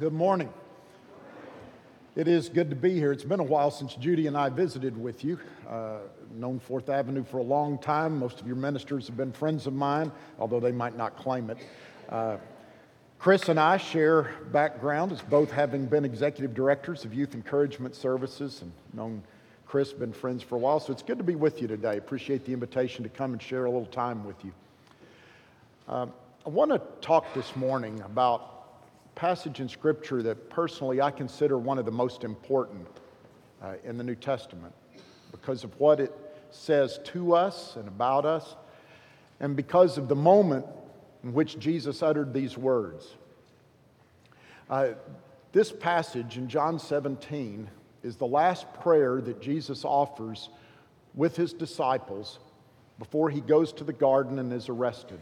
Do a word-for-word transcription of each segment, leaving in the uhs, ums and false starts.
Good morning. It is good to be here. It's been a while since Judy and I visited with you. Uh, known Fourth Avenue for a long time. Most of your ministers have been friends of mine, although they might not claim it. Uh, Chris and I share background as both having been executive directors of Youth Encouragement Services, and known Chris, been friends for a while, so it's good to be with you today. Appreciate the invitation to come and share a little time with you. Uh, I want to talk this morning about passage in Scripture that personally I consider one of the most important uh, in the New Testament because of what it says to us and about us, and because of the moment in which Jesus uttered these words. Uh, this passage in John seventeen is the last prayer that Jesus offers with his disciples before he goes to the garden and is arrested.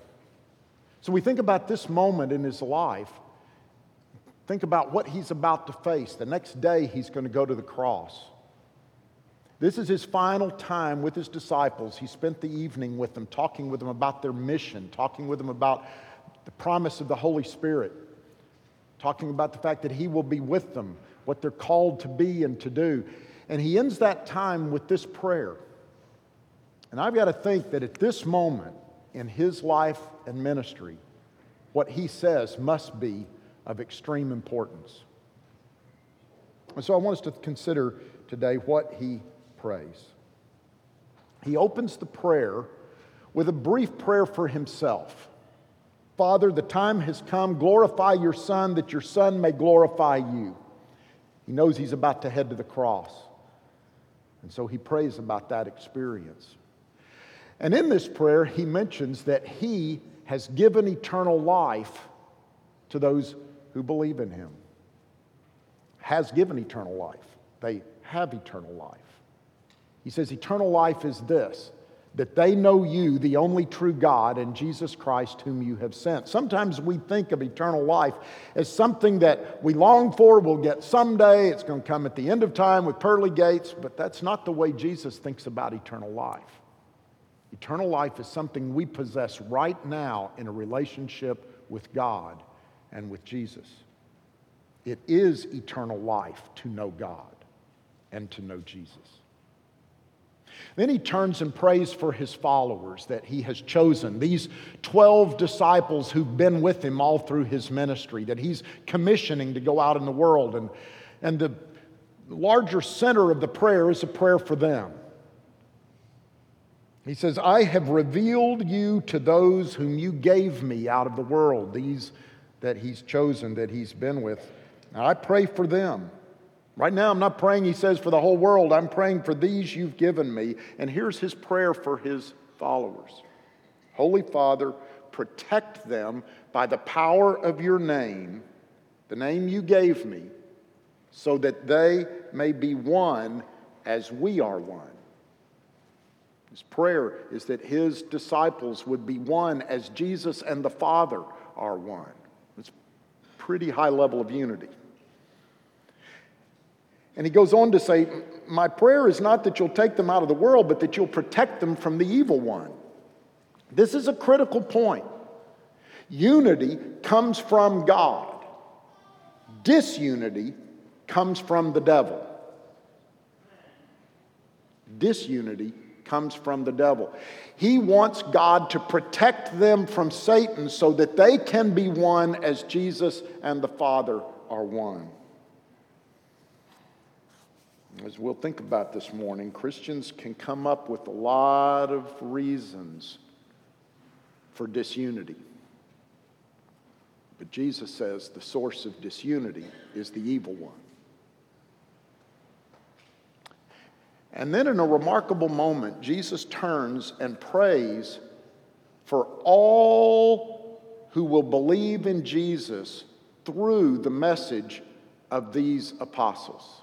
So we think about this moment in his life. Think about what he's about to face. The next day, he's going to go to the cross. This is his final time with his disciples. He spent the evening with them, talking with them about their mission, talking with them about the promise of the Holy Spirit, talking about the fact that he will be with them, what they're called to be and to do. And he ends that time with this prayer. And I've got to think that at this moment in his life and ministry, what he says must be of extreme importance. And so I want us to consider today what he prays. He opens the prayer with a brief prayer for himself. Father, the time has come. Glorify your Son, that your Son may glorify you. He knows he's about to head to the cross. And so he prays about that experience. And in this prayer, he mentions that he has given eternal life to those who believe in him. Has given eternal life. They have eternal life. He says eternal life is this, that they know you, the only true God, and Jesus Christ whom you have sent. Sometimes we think of eternal life as something that we long for, we'll get someday, it's going to come at the end of time with pearly gates, but that's not the way Jesus thinks about eternal life. Eternal life is something we possess right now in a relationship with God and with Jesus. It is eternal life to know God and to know Jesus. Then he turns and prays for his followers that he has chosen, these twelve disciples who've been with him all through his ministry, that he's commissioning to go out in the world. And, and the larger center of the prayer is a prayer for them. He says, I have revealed you to those whom you gave me out of the world, these that he's chosen, that he's been with. Now, I pray for them. Right now, I'm not praying, he says, for the whole world. I'm praying for these you've given me. And here's his prayer for his followers. Holy Father, protect them by the power of your name, the name you gave me, so that they may be one as we are one. His prayer is that his disciples would be one as Jesus and the Father are one. Pretty high level of unity. And he goes on to say, my prayer is not that you'll take them out of the world, but that you'll protect them from the evil one. This is a critical point. Unity comes from God. Disunity comes from the devil. Disunity comes from the devil. He wants God to protect them from Satan so that they can be one as Jesus and the Father are one. As we'll think about this morning, Christians can come up with a lot of reasons for disunity. But Jesus says the source of disunity is the evil one. And then in a remarkable moment, Jesus turns and prays for all who will believe in Jesus through the message of these apostles.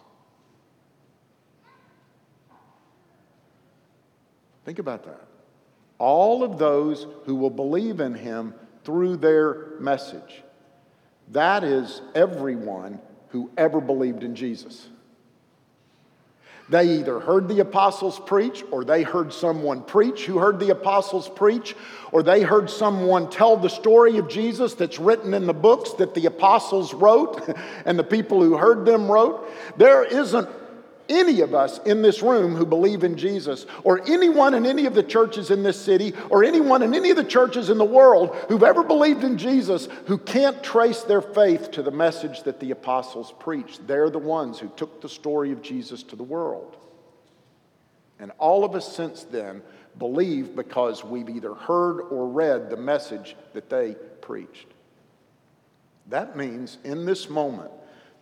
Think about that. All of those who will believe in him through their message. That is everyone who ever believed in Jesus. They either heard the apostles preach, or they heard someone preach who heard the apostles preach, or they heard someone tell the story of Jesus that's written in the books that the apostles wrote and the people who heard them wrote. There isn't any of us in this room who believe in Jesus, or anyone in any of the churches in this city, or anyone in any of the churches in the world who've ever believed in Jesus, who can't trace their faith to the message that the apostles preached. They're the ones who took the story of Jesus to the world. And all of us since then believe because we've either heard or read the message that they preached. That means in this moment,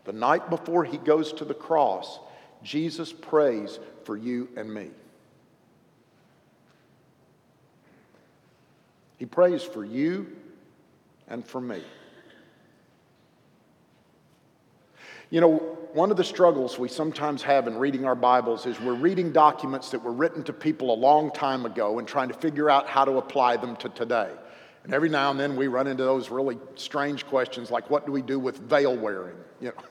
the night before he goes to the cross, Jesus prays for you and me. He prays for you and for me. You know, one of the struggles we sometimes have in reading our Bibles is we're reading documents that were written to people a long time ago and trying to figure out how to apply them to today. And every now and then we run into those really strange questions like, what do we do with veil wearing? You know.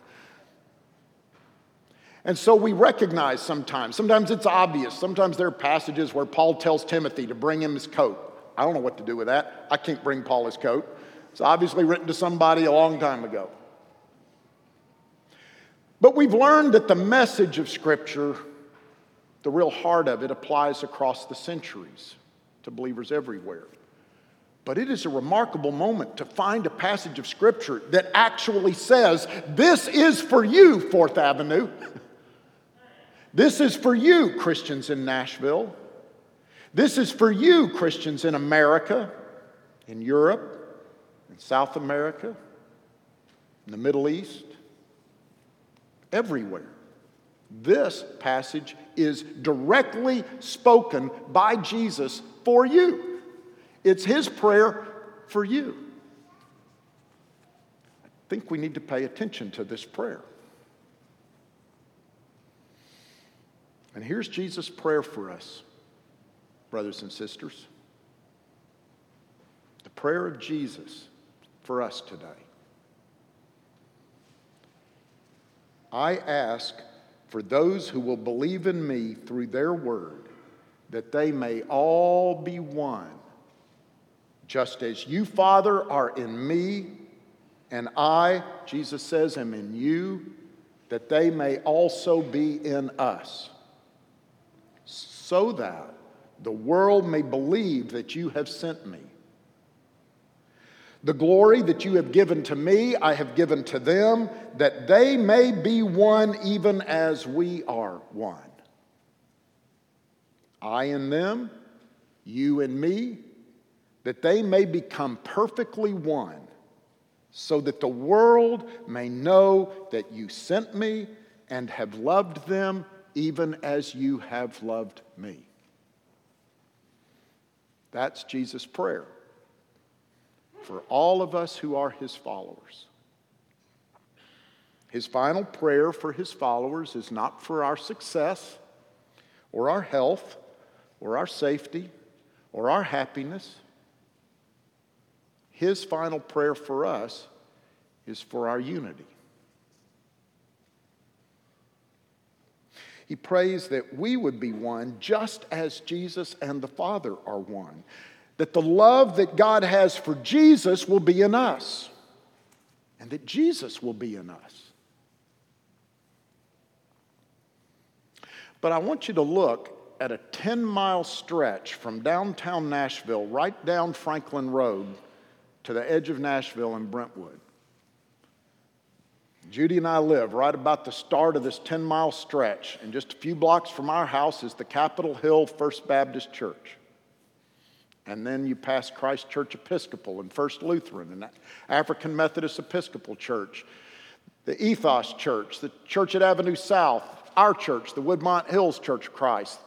And so we recognize sometimes, sometimes it's obvious, sometimes there are passages where Paul tells Timothy to bring him his coat. I don't know what to do with that. I can't bring Paul his coat. It's obviously written to somebody a long time ago. But we've learned that the message of Scripture, the real heart of it, applies across the centuries to believers everywhere. But it is a remarkable moment to find a passage of Scripture that actually says, this is for you, Fourth Avenue. This is for you, Christians in Nashville. This is for you, Christians in America, in Europe, in South America, in the Middle East, everywhere. This passage is directly spoken by Jesus for you. It's his prayer for you. I think we need to pay attention to this prayer. And here's Jesus' prayer for us, brothers and sisters. The prayer of Jesus for us today. I ask for those who will believe in me through their word, that they may all be one, just as you, Father, are in me, and I, Jesus says, am in you, that they may also be in us, so that the world may believe that you have sent me. The glory that you have given to me, I have given to them, that they may be one even as we are one. I in them, you in me, that they may become perfectly one, so that the world may know that you sent me and have loved them even as you have loved me. That's Jesus' prayer for all of us who are his followers. His final prayer for his followers is not for our success or our health or our safety or our happiness. His final prayer for us is for our unity. He prays that we would be one just as Jesus and the Father are one. That the love that God has for Jesus will be in us. And that Jesus will be in us. But I want you to look at a ten-mile stretch from downtown Nashville, right down Franklin Road, to the edge of Nashville in Brentwood. Judy and I live right about the start of this ten-mile stretch, and just a few blocks from our house is the Capitol Hill First Baptist Church. And then you pass Christ Church Episcopal and First Lutheran and African Methodist Episcopal Church, the Ethos Church, the Church at Avenue South, our church, the Woodmont Hills Church of Christ,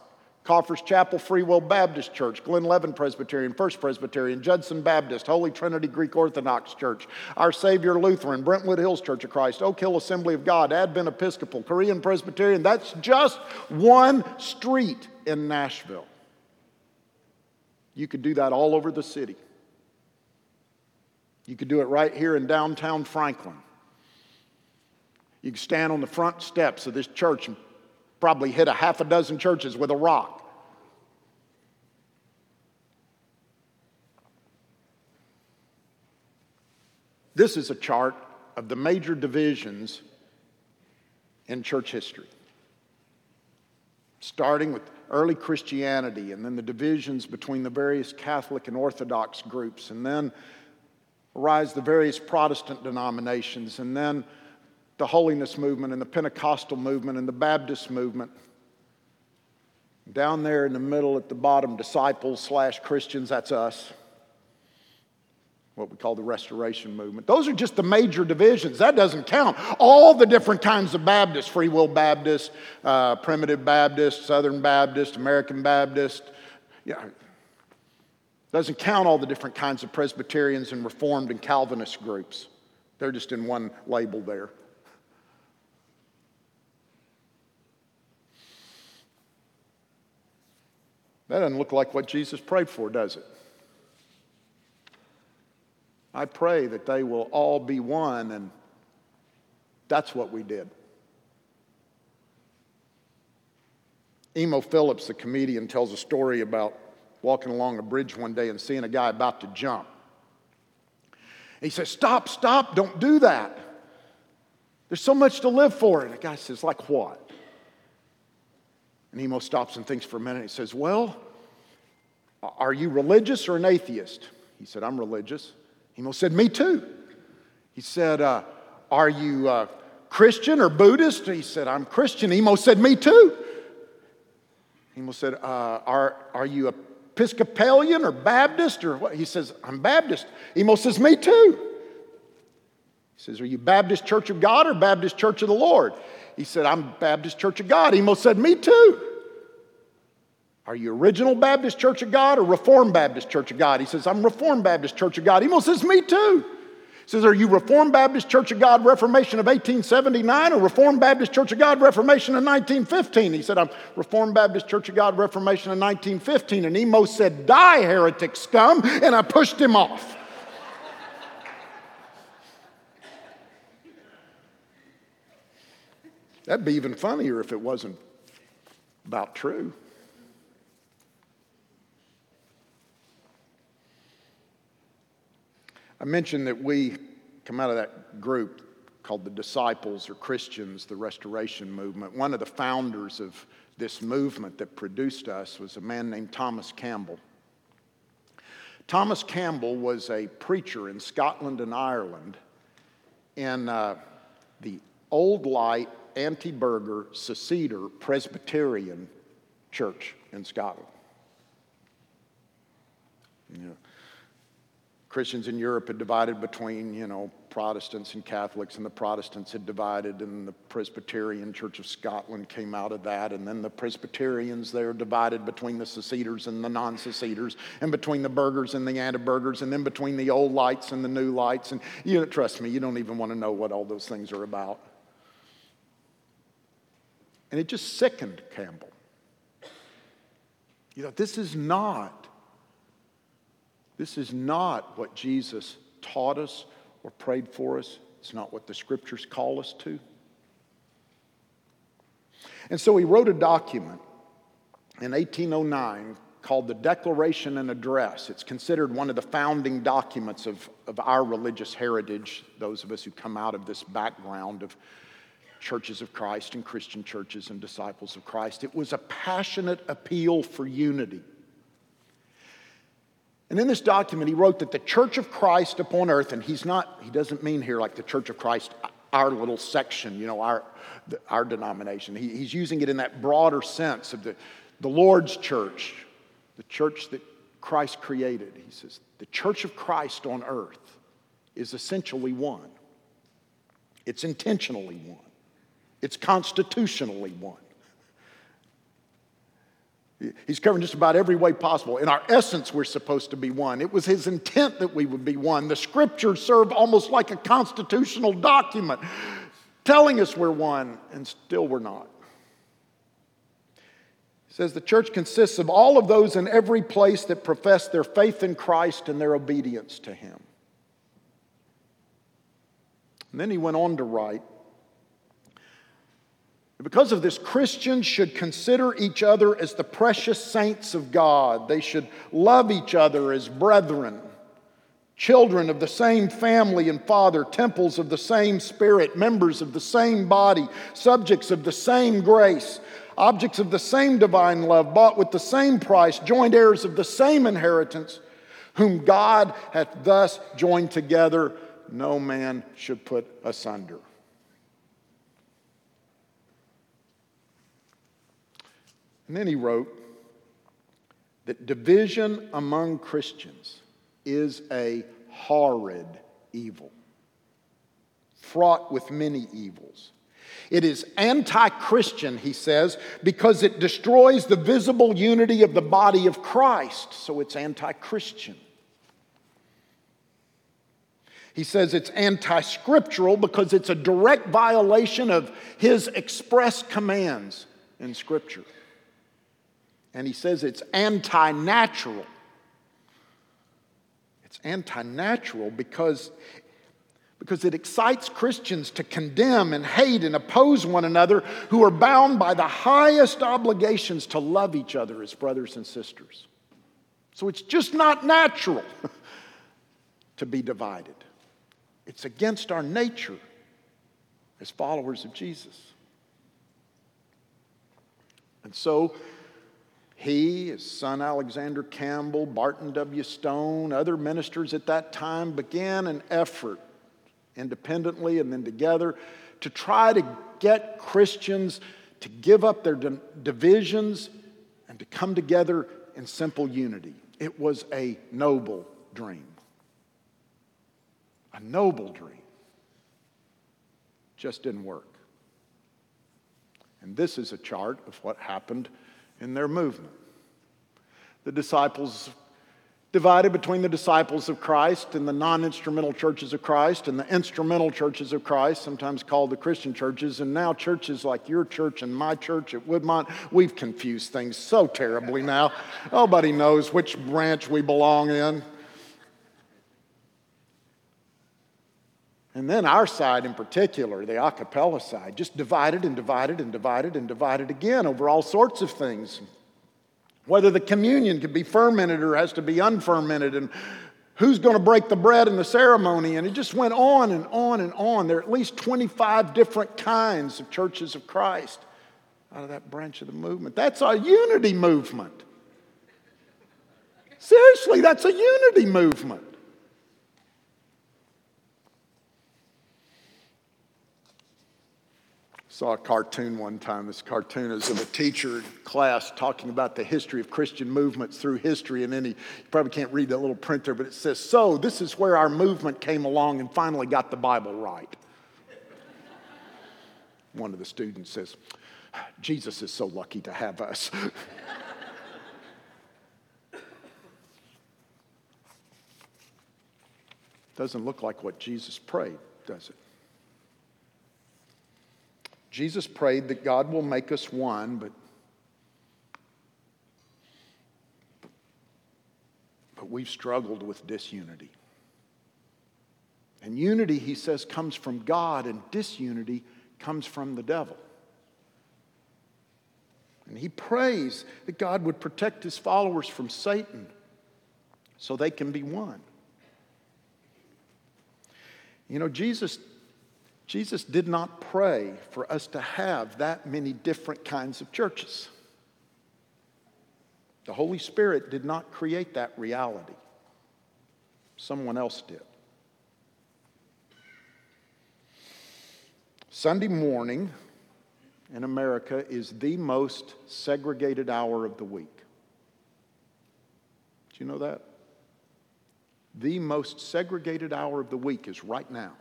Coffers Chapel, Free Will Baptist Church, Glen Levin Presbyterian, First Presbyterian, Judson Baptist, Holy Trinity Greek Orthodox Church, Our Savior Lutheran, Brentwood Hills Church of Christ, Oak Hill Assembly of God, Advent Episcopal, Korean Presbyterian. That's just one street in Nashville. You could do that all over the city. You could do it right here in downtown Franklin. You could stand on the front steps of this church and Probably hit a half a dozen churches with a rock. This is a chart of the major divisions in church history, starting with early Christianity and then the divisions between the various Catholic and Orthodox groups, and then arise the various Protestant denominations, and then the Holiness Movement and the Pentecostal Movement and the Baptist Movement. Down there in the middle at the bottom, disciples slash Christians, that's us. What we call the Restoration Movement. Those are just the major divisions. That doesn't count all the different kinds of Baptists, Free Will Baptist, uh, Primitive Baptist, Southern Baptist, American Baptist. Yeah. Doesn't count all the different kinds of Presbyterians and Reformed and Calvinist groups. They're just in one label there. That doesn't look like what Jesus prayed for, does it? I pray that they will all be one, and that's what we did. Emo Phillips, the comedian, tells a story about walking along a bridge one day and seeing a guy about to jump. He says, stop, stop, don't do that. There's so much to live for. And the guy says, like what? And Emo stops and thinks for a minute. He says, well, are you religious or an atheist? He said, I'm religious. Emo said, me too. He said, uh, are you uh, Christian or Buddhist? He said, I'm Christian. Emo said, me too. Emo said, uh, are, are you Episcopalian or Baptist or what? He says, I'm Baptist. Emo says, me too. He says, are you Baptist Church of God or Baptist Church of the Lord? He said, I'm Baptist Church of God. Emo said, me too. Are you Original Baptist Church of God or Reformed Baptist Church of God? He says, I'm Reformed Baptist Church of God. Emo says, me too. He says, are you Reformed Baptist Church of God Reformation of eighteen seventy-nine or Reformed Baptist Church of God Reformation of nineteen fifteen? He said, I'm Reformed Baptist Church of God Reformation of nineteen fifteen. And Emo said, die, heretic scum, and I pushed him off. That'd be even funnier if it wasn't about true. I mentioned that we come out of that group called the Disciples or Christians, the Restoration Movement. One of the founders of this movement that produced us was a man named Thomas Campbell. Thomas Campbell was a preacher in Scotland and Ireland in uh, the Old Light, Anti-Burger, Seceder Presbyterian Church in Scotland. You know, Christians in Europe had divided between, you know, Protestants and Catholics, and the Protestants had divided, and the Presbyterian Church of Scotland came out of that, and then the Presbyterians there divided between the seceders and the non-seceders, and between the burgers and the anti-burgers, and then between the old lights and the new lights, and you know, trust me, you don't even want to know what all those things are about. And it just sickened Campbell. You know, this is not This is not what Jesus taught us or prayed for us. It's not what the scriptures call us to. And so he wrote a document in eighteen oh nine called the Declaration and Address. It's considered one of the founding documents of, of our religious heritage, those of us who come out of this background of churches of Christ and Christian churches and disciples of Christ. It was a passionate appeal for unity. And in this document, he wrote that the Church of Christ upon earth, and he's not, he doesn't mean here like the Church of Christ, our little section, you know, our our denomination. He, he's using it in that broader sense of the, the Lord's church, the church that Christ created. He says, the Church of Christ on earth is essentially one. It's intentionally one. It's constitutionally one. He's covering just about every way possible. In our essence, we're supposed to be one. It was his intent that we would be one. The scriptures serve almost like a constitutional document telling us we're one, and still we're not. He says the church consists of all of those in every place that profess their faith in Christ and their obedience to him. And then he went on to write, Because of this, Christians should consider each other as the precious saints of God. They should love each other as brethren, children of the same family and father, temples of the same spirit, members of the same body, subjects of the same grace, objects of the same divine love, bought with the same price, joint heirs of the same inheritance, whom God hath thus joined together, no man should put asunder. And then he wrote that division among Christians is a horrid evil, fraught with many evils. It is anti-Christian, he says, because it destroys the visible unity of the body of Christ. So it's anti-Christian. He says it's anti-scriptural because it's a direct violation of his express commands in Scripture. And he says it's anti-natural. It's anti-natural because, because it excites Christians to condemn and hate and oppose one another who are bound by the highest obligations to love each other as brothers and sisters. So it's just not natural to be divided. It's against our nature as followers of Jesus. And so he, his son Alexander Campbell, Barton W. Stone, other ministers at that time began an effort independently and then together to try to get Christians to give up their divisions and to come together in simple unity. It was a noble dream. A noble dream. Just didn't work. And this is a chart of what happened in their movement. The disciples, divided between the disciples of Christ and the non-instrumental churches of Christ and the instrumental churches of Christ, sometimes called the Christian churches, and now churches like your church and my church at Woodmont. We've confused things so terribly now. Nobody knows which branch we belong in. And then our side in particular, the a cappella side, just divided and divided and divided and divided again over all sorts of things. Whether the communion could be fermented or has to be unfermented, and who's going to break the bread in the ceremony. And it just went on and on and on. There are at least twenty-five different kinds of churches of Christ out of that branch of the movement. That's a unity movement. Seriously, that's a unity movement. Saw a cartoon one time. This cartoon is of a teacher in class talking about the history of Christian movements through history, and then he, you probably can't read that little print there, but it says, so this is where our movement came along and finally got the Bible right. One of the students says, Jesus is so lucky to have us. Doesn't look like what Jesus prayed, does it? Jesus prayed that God will make us one, but, but we've struggled with disunity. And unity, he says, comes from God, and disunity comes from the devil. And he prays that God would protect his followers from Satan so they can be one. You know, Jesus... Jesus did not pray for us to have that many different kinds of churches. The Holy Spirit did not create that reality. Someone else did. Sunday morning in America is the most segregated hour of the week. Do you know that? The most segregated hour of the week is right now.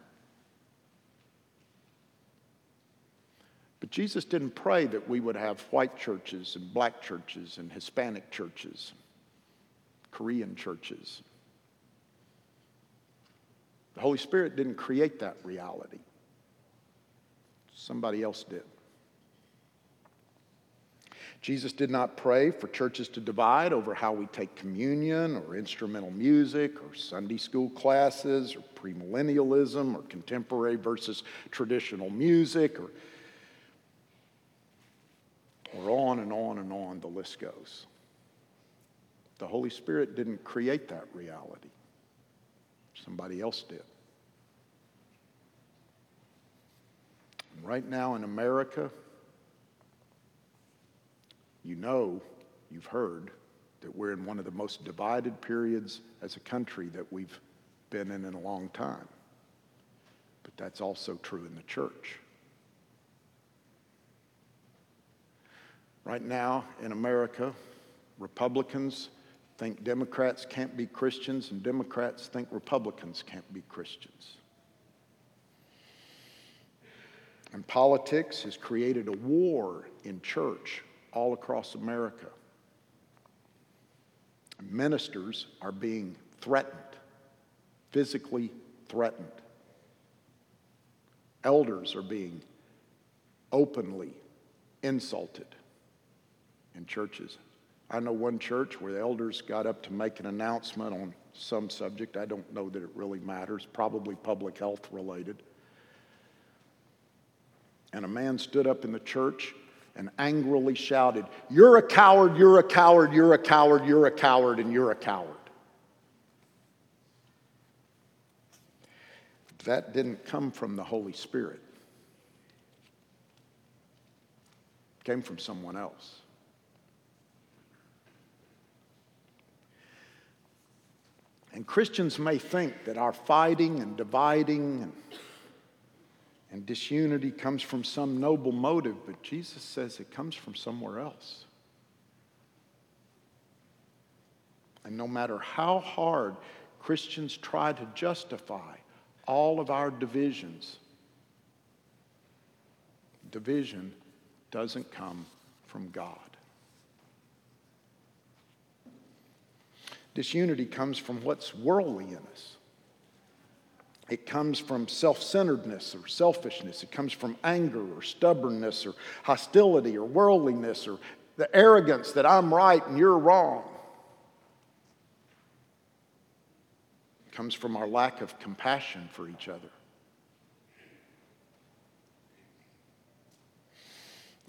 But Jesus didn't pray that we would have white churches and black churches and Hispanic churches, Korean churches. The Holy Spirit didn't create that reality. Somebody else did. Jesus did not pray for churches to divide over how we take communion or instrumental music or Sunday school classes or premillennialism or contemporary versus traditional music or or on and on and on the list goes. The Holy Spirit didn't create that reality. Somebody else did. And right now in America, you know, you've heard that we're in one of the most divided periods as a country that we've been in in a long time. But that's also true in the church. Right now in America, Republicans think Democrats can't be Christians, and Democrats think Republicans can't be Christians. And politics has created a war in church all across America. Ministers are being threatened, physically threatened. Elders are being openly insulted in churches. I know one church where the elders got up to make an announcement on some subject. I don't know that it really matters, probably public health related. And a man stood up in the church and angrily shouted, "You're a coward, you're a coward, you're a coward, you're a coward, and you're a coward." That didn't come from the Holy Spirit. It came from someone else. And Christians may think that our fighting and dividing and, and disunity comes from some noble motive, but Jesus says it comes from somewhere else. And no matter how hard Christians try to justify all of our divisions, division doesn't come from God. Disunity comes from what's worldly in us. It comes from self-centeredness or selfishness. It comes from anger or stubbornness or hostility or worldliness or the arrogance that I'm right and you're wrong. It comes from our lack of compassion for each other.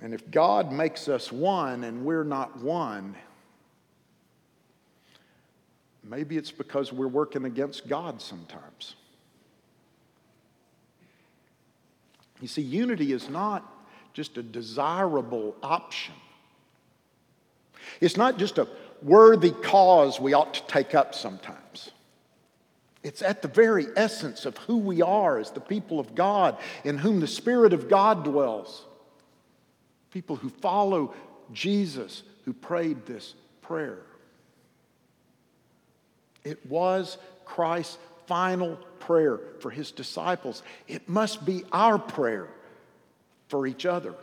And if God makes us one and we're not one, maybe it's because we're working against God sometimes. You see, unity is not just a desirable option. It's not just a worthy cause we ought to take up sometimes. It's at the very essence of who we are as the people of God, in whom the Spirit of God dwells. People who follow Jesus, who prayed this prayer. It was Christ's final prayer for his disciples. It must be our prayer for each other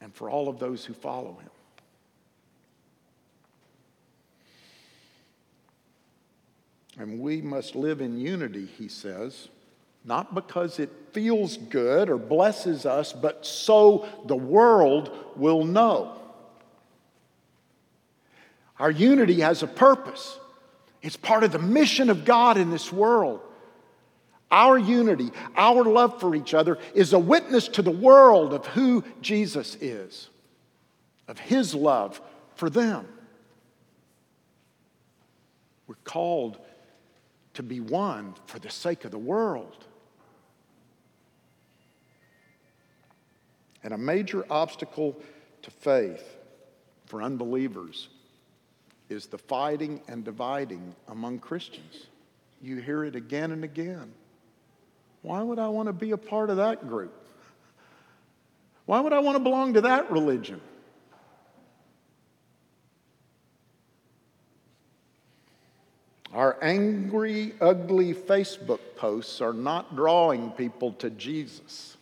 and for all of those who follow him. And we must live in unity, he says, not because it feels good or blesses us, but so the world will know. Our unity has a purpose. It's part of the mission of God in this world. Our unity, our love for each other is a witness to the world of who Jesus is, of his love for them. We're called to be one for the sake of the world. And a major obstacle to faith for unbelievers is the fighting and dividing among Christians. You hear it again and again. Why would I want to be a part of that group? Why would I want to belong to that religion? Our angry, ugly Facebook posts are not drawing people to Jesus.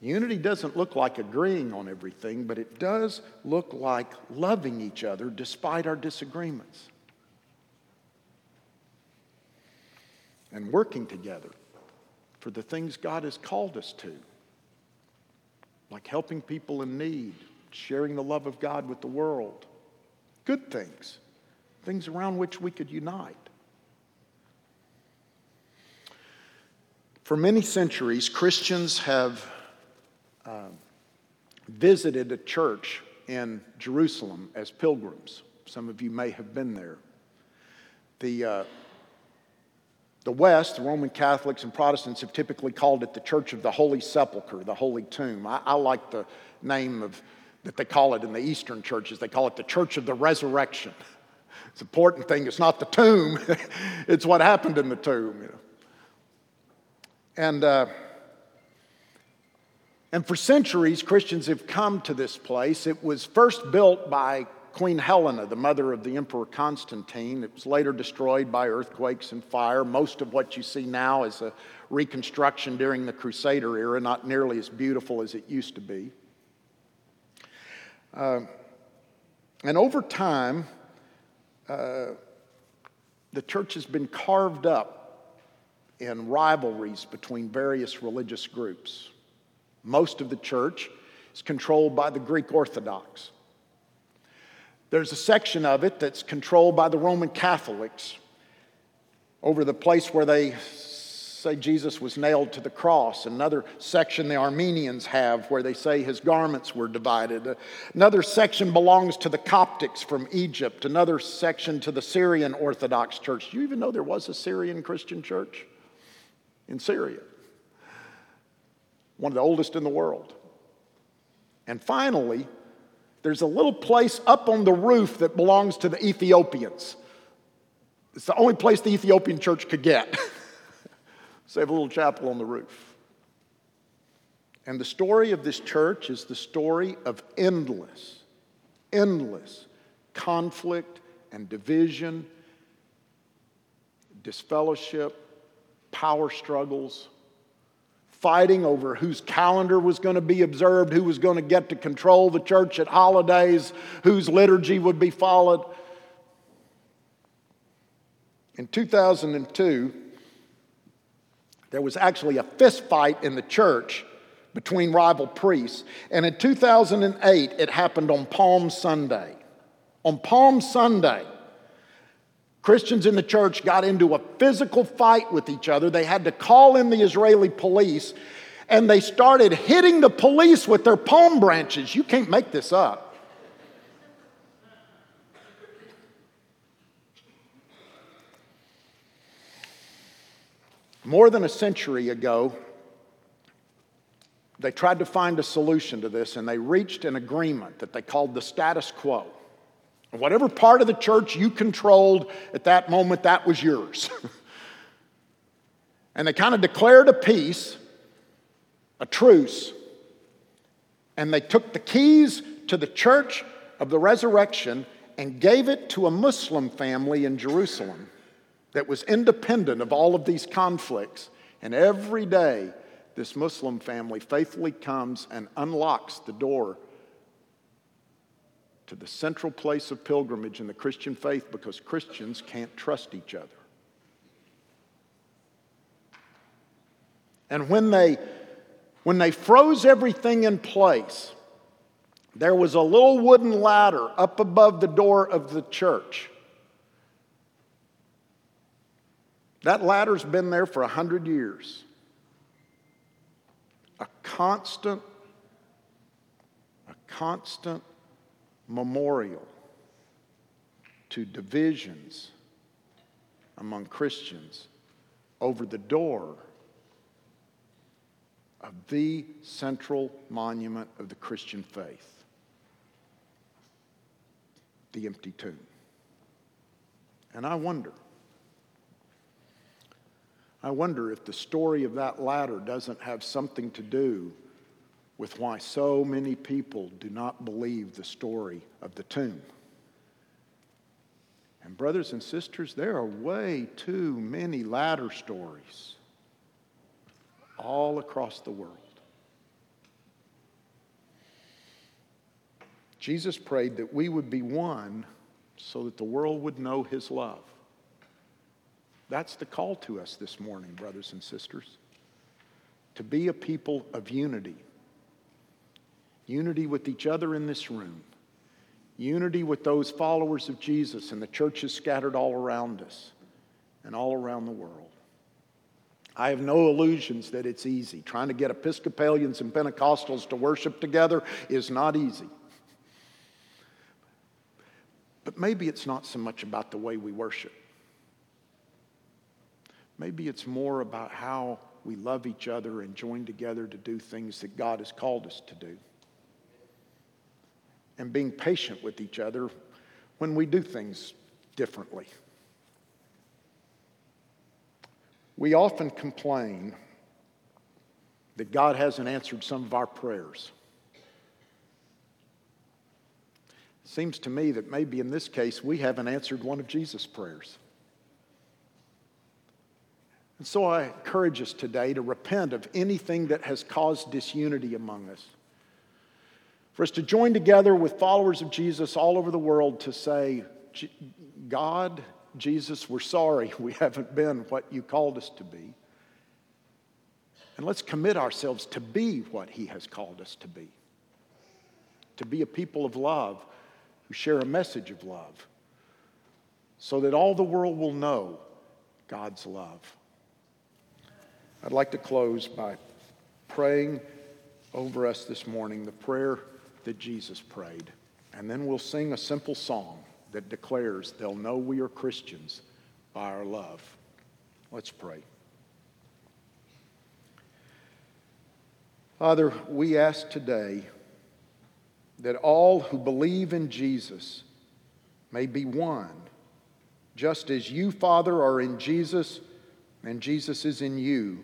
Unity doesn't look like agreeing on everything, but it does look like loving each other despite our disagreements and working together for the things God has called us to, like helping people in need, sharing the love of God with the world, good things, things around which we could unite. For many centuries, Christians have visited a church in Jerusalem as pilgrims. Some of you may have been there. The, uh, the West, the Roman Catholics and Protestants have typically called it the Church of the Holy Sepulchre, the Holy Tomb. I, I like the name of that they call it in the Eastern churches. They call it the Church of the Resurrection. It's an important thing. It's not the tomb. It's what happened in the tomb. You know. And uh, and for centuries, Christians have come to this place. It was first built by Queen Helena, the mother of the Emperor Constantine. It was later destroyed by earthquakes and fire. Most of what you see now is a reconstruction during the Crusader era, not nearly as beautiful as it used to be. Uh, and over time, uh, the church has been carved up in rivalries between various religious groups. Most of the church is controlled by the Greek Orthodox. There's a section of it that's controlled by the Roman Catholics over the place where they say Jesus was nailed to the cross. Another section the Armenians have where they say his garments were divided. Another section belongs to the Coptics from Egypt. Another section to the Syrian Orthodox Church. Do you even know there was a Syrian Christian church in Syria? One of the oldest in the world. And finally, there's a little place up on the roof that belongs to the Ethiopians. It's the only place the Ethiopian church could get. So they have a little chapel on the roof. And the story of this church is the story of endless, endless conflict and division, disfellowship, power struggles, fighting over whose calendar was going to be observed, who was going to get to control the church at holidays, whose liturgy would be followed. In two thousand two, there was actually a fist fight in the church between rival priests. And in two thousand eight, it happened on Palm Sunday. On Palm Sunday, Christians in the church got into a physical fight with each other. They had to call in the Israeli police, and they started hitting the police with their palm branches. You can't make this up. More than a century ago, they tried to find a solution to this, and they reached an agreement that they called the status quo. Whatever part of the church you controlled at that moment, that was yours. And they kind of declared a peace, a truce, and they took the keys to the Church of the Resurrection and gave it to a Muslim family in Jerusalem that was independent of all of these conflicts. And every day, this Muslim family faithfully comes and unlocks the door to the central place of pilgrimage in the Christian faith, because Christians can't trust each other. And when they, when they froze everything in place, there was a little wooden ladder up above the door of the church. That ladder's been there for a hundred years. A constant, a constant memorial to divisions among Christians over the door of the central monument of the Christian faith, the empty tomb. And I wonder, I wonder if the story of that ladder doesn't have something to do with why so many people do not believe the story of the tomb. And brothers and sisters, there are way too many ladder stories all across the world. Jesus prayed that we would be one so that the world would know his love. That's the call to us this morning, brothers and sisters, to be a people of unity. Unity with each other in this room. Unity with those followers of Jesus and the churches scattered all around us and all around the world. I have no illusions that it's easy. Trying to get Episcopalians and Pentecostals to worship together is not easy. But maybe it's not so much about the way we worship. Maybe it's more about how we love each other and join together to do things that God has called us to do. And being patient with each other when we do things differently. We often complain that God hasn't answered some of our prayers. It seems to me that maybe in this case we haven't answered one of Jesus' prayers. And so I encourage us today to repent of anything that has caused disunity among us. For us to join together with followers of Jesus all over the world to say, God, Jesus, we're sorry we haven't been what you called us to be. And let's commit ourselves to be what he has called us to be. To be a people of love who share a message of love so that all the world will know God's love. I'd like to close by praying over us this morning the prayer that Jesus prayed. And then we'll sing a simple song that declares they'll know we are Christians by our love. Let's pray. Father, we ask today that all who believe in Jesus may be one, just as you, Father, are in Jesus and Jesus is in you,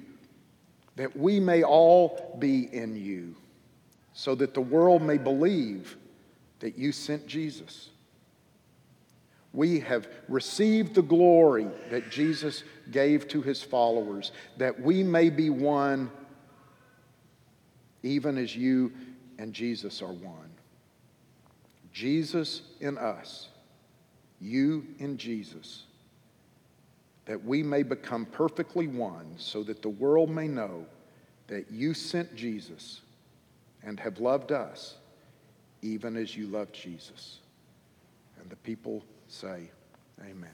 that we may all be in you, so that the world may believe that you sent Jesus. We have received the glory that Jesus gave to his followers, that we may be one, even as you and Jesus are one. Jesus in us, you in Jesus, that we may become perfectly one, so that the world may know that you sent Jesus and have loved us, even as you loved Jesus. And the people say, amen.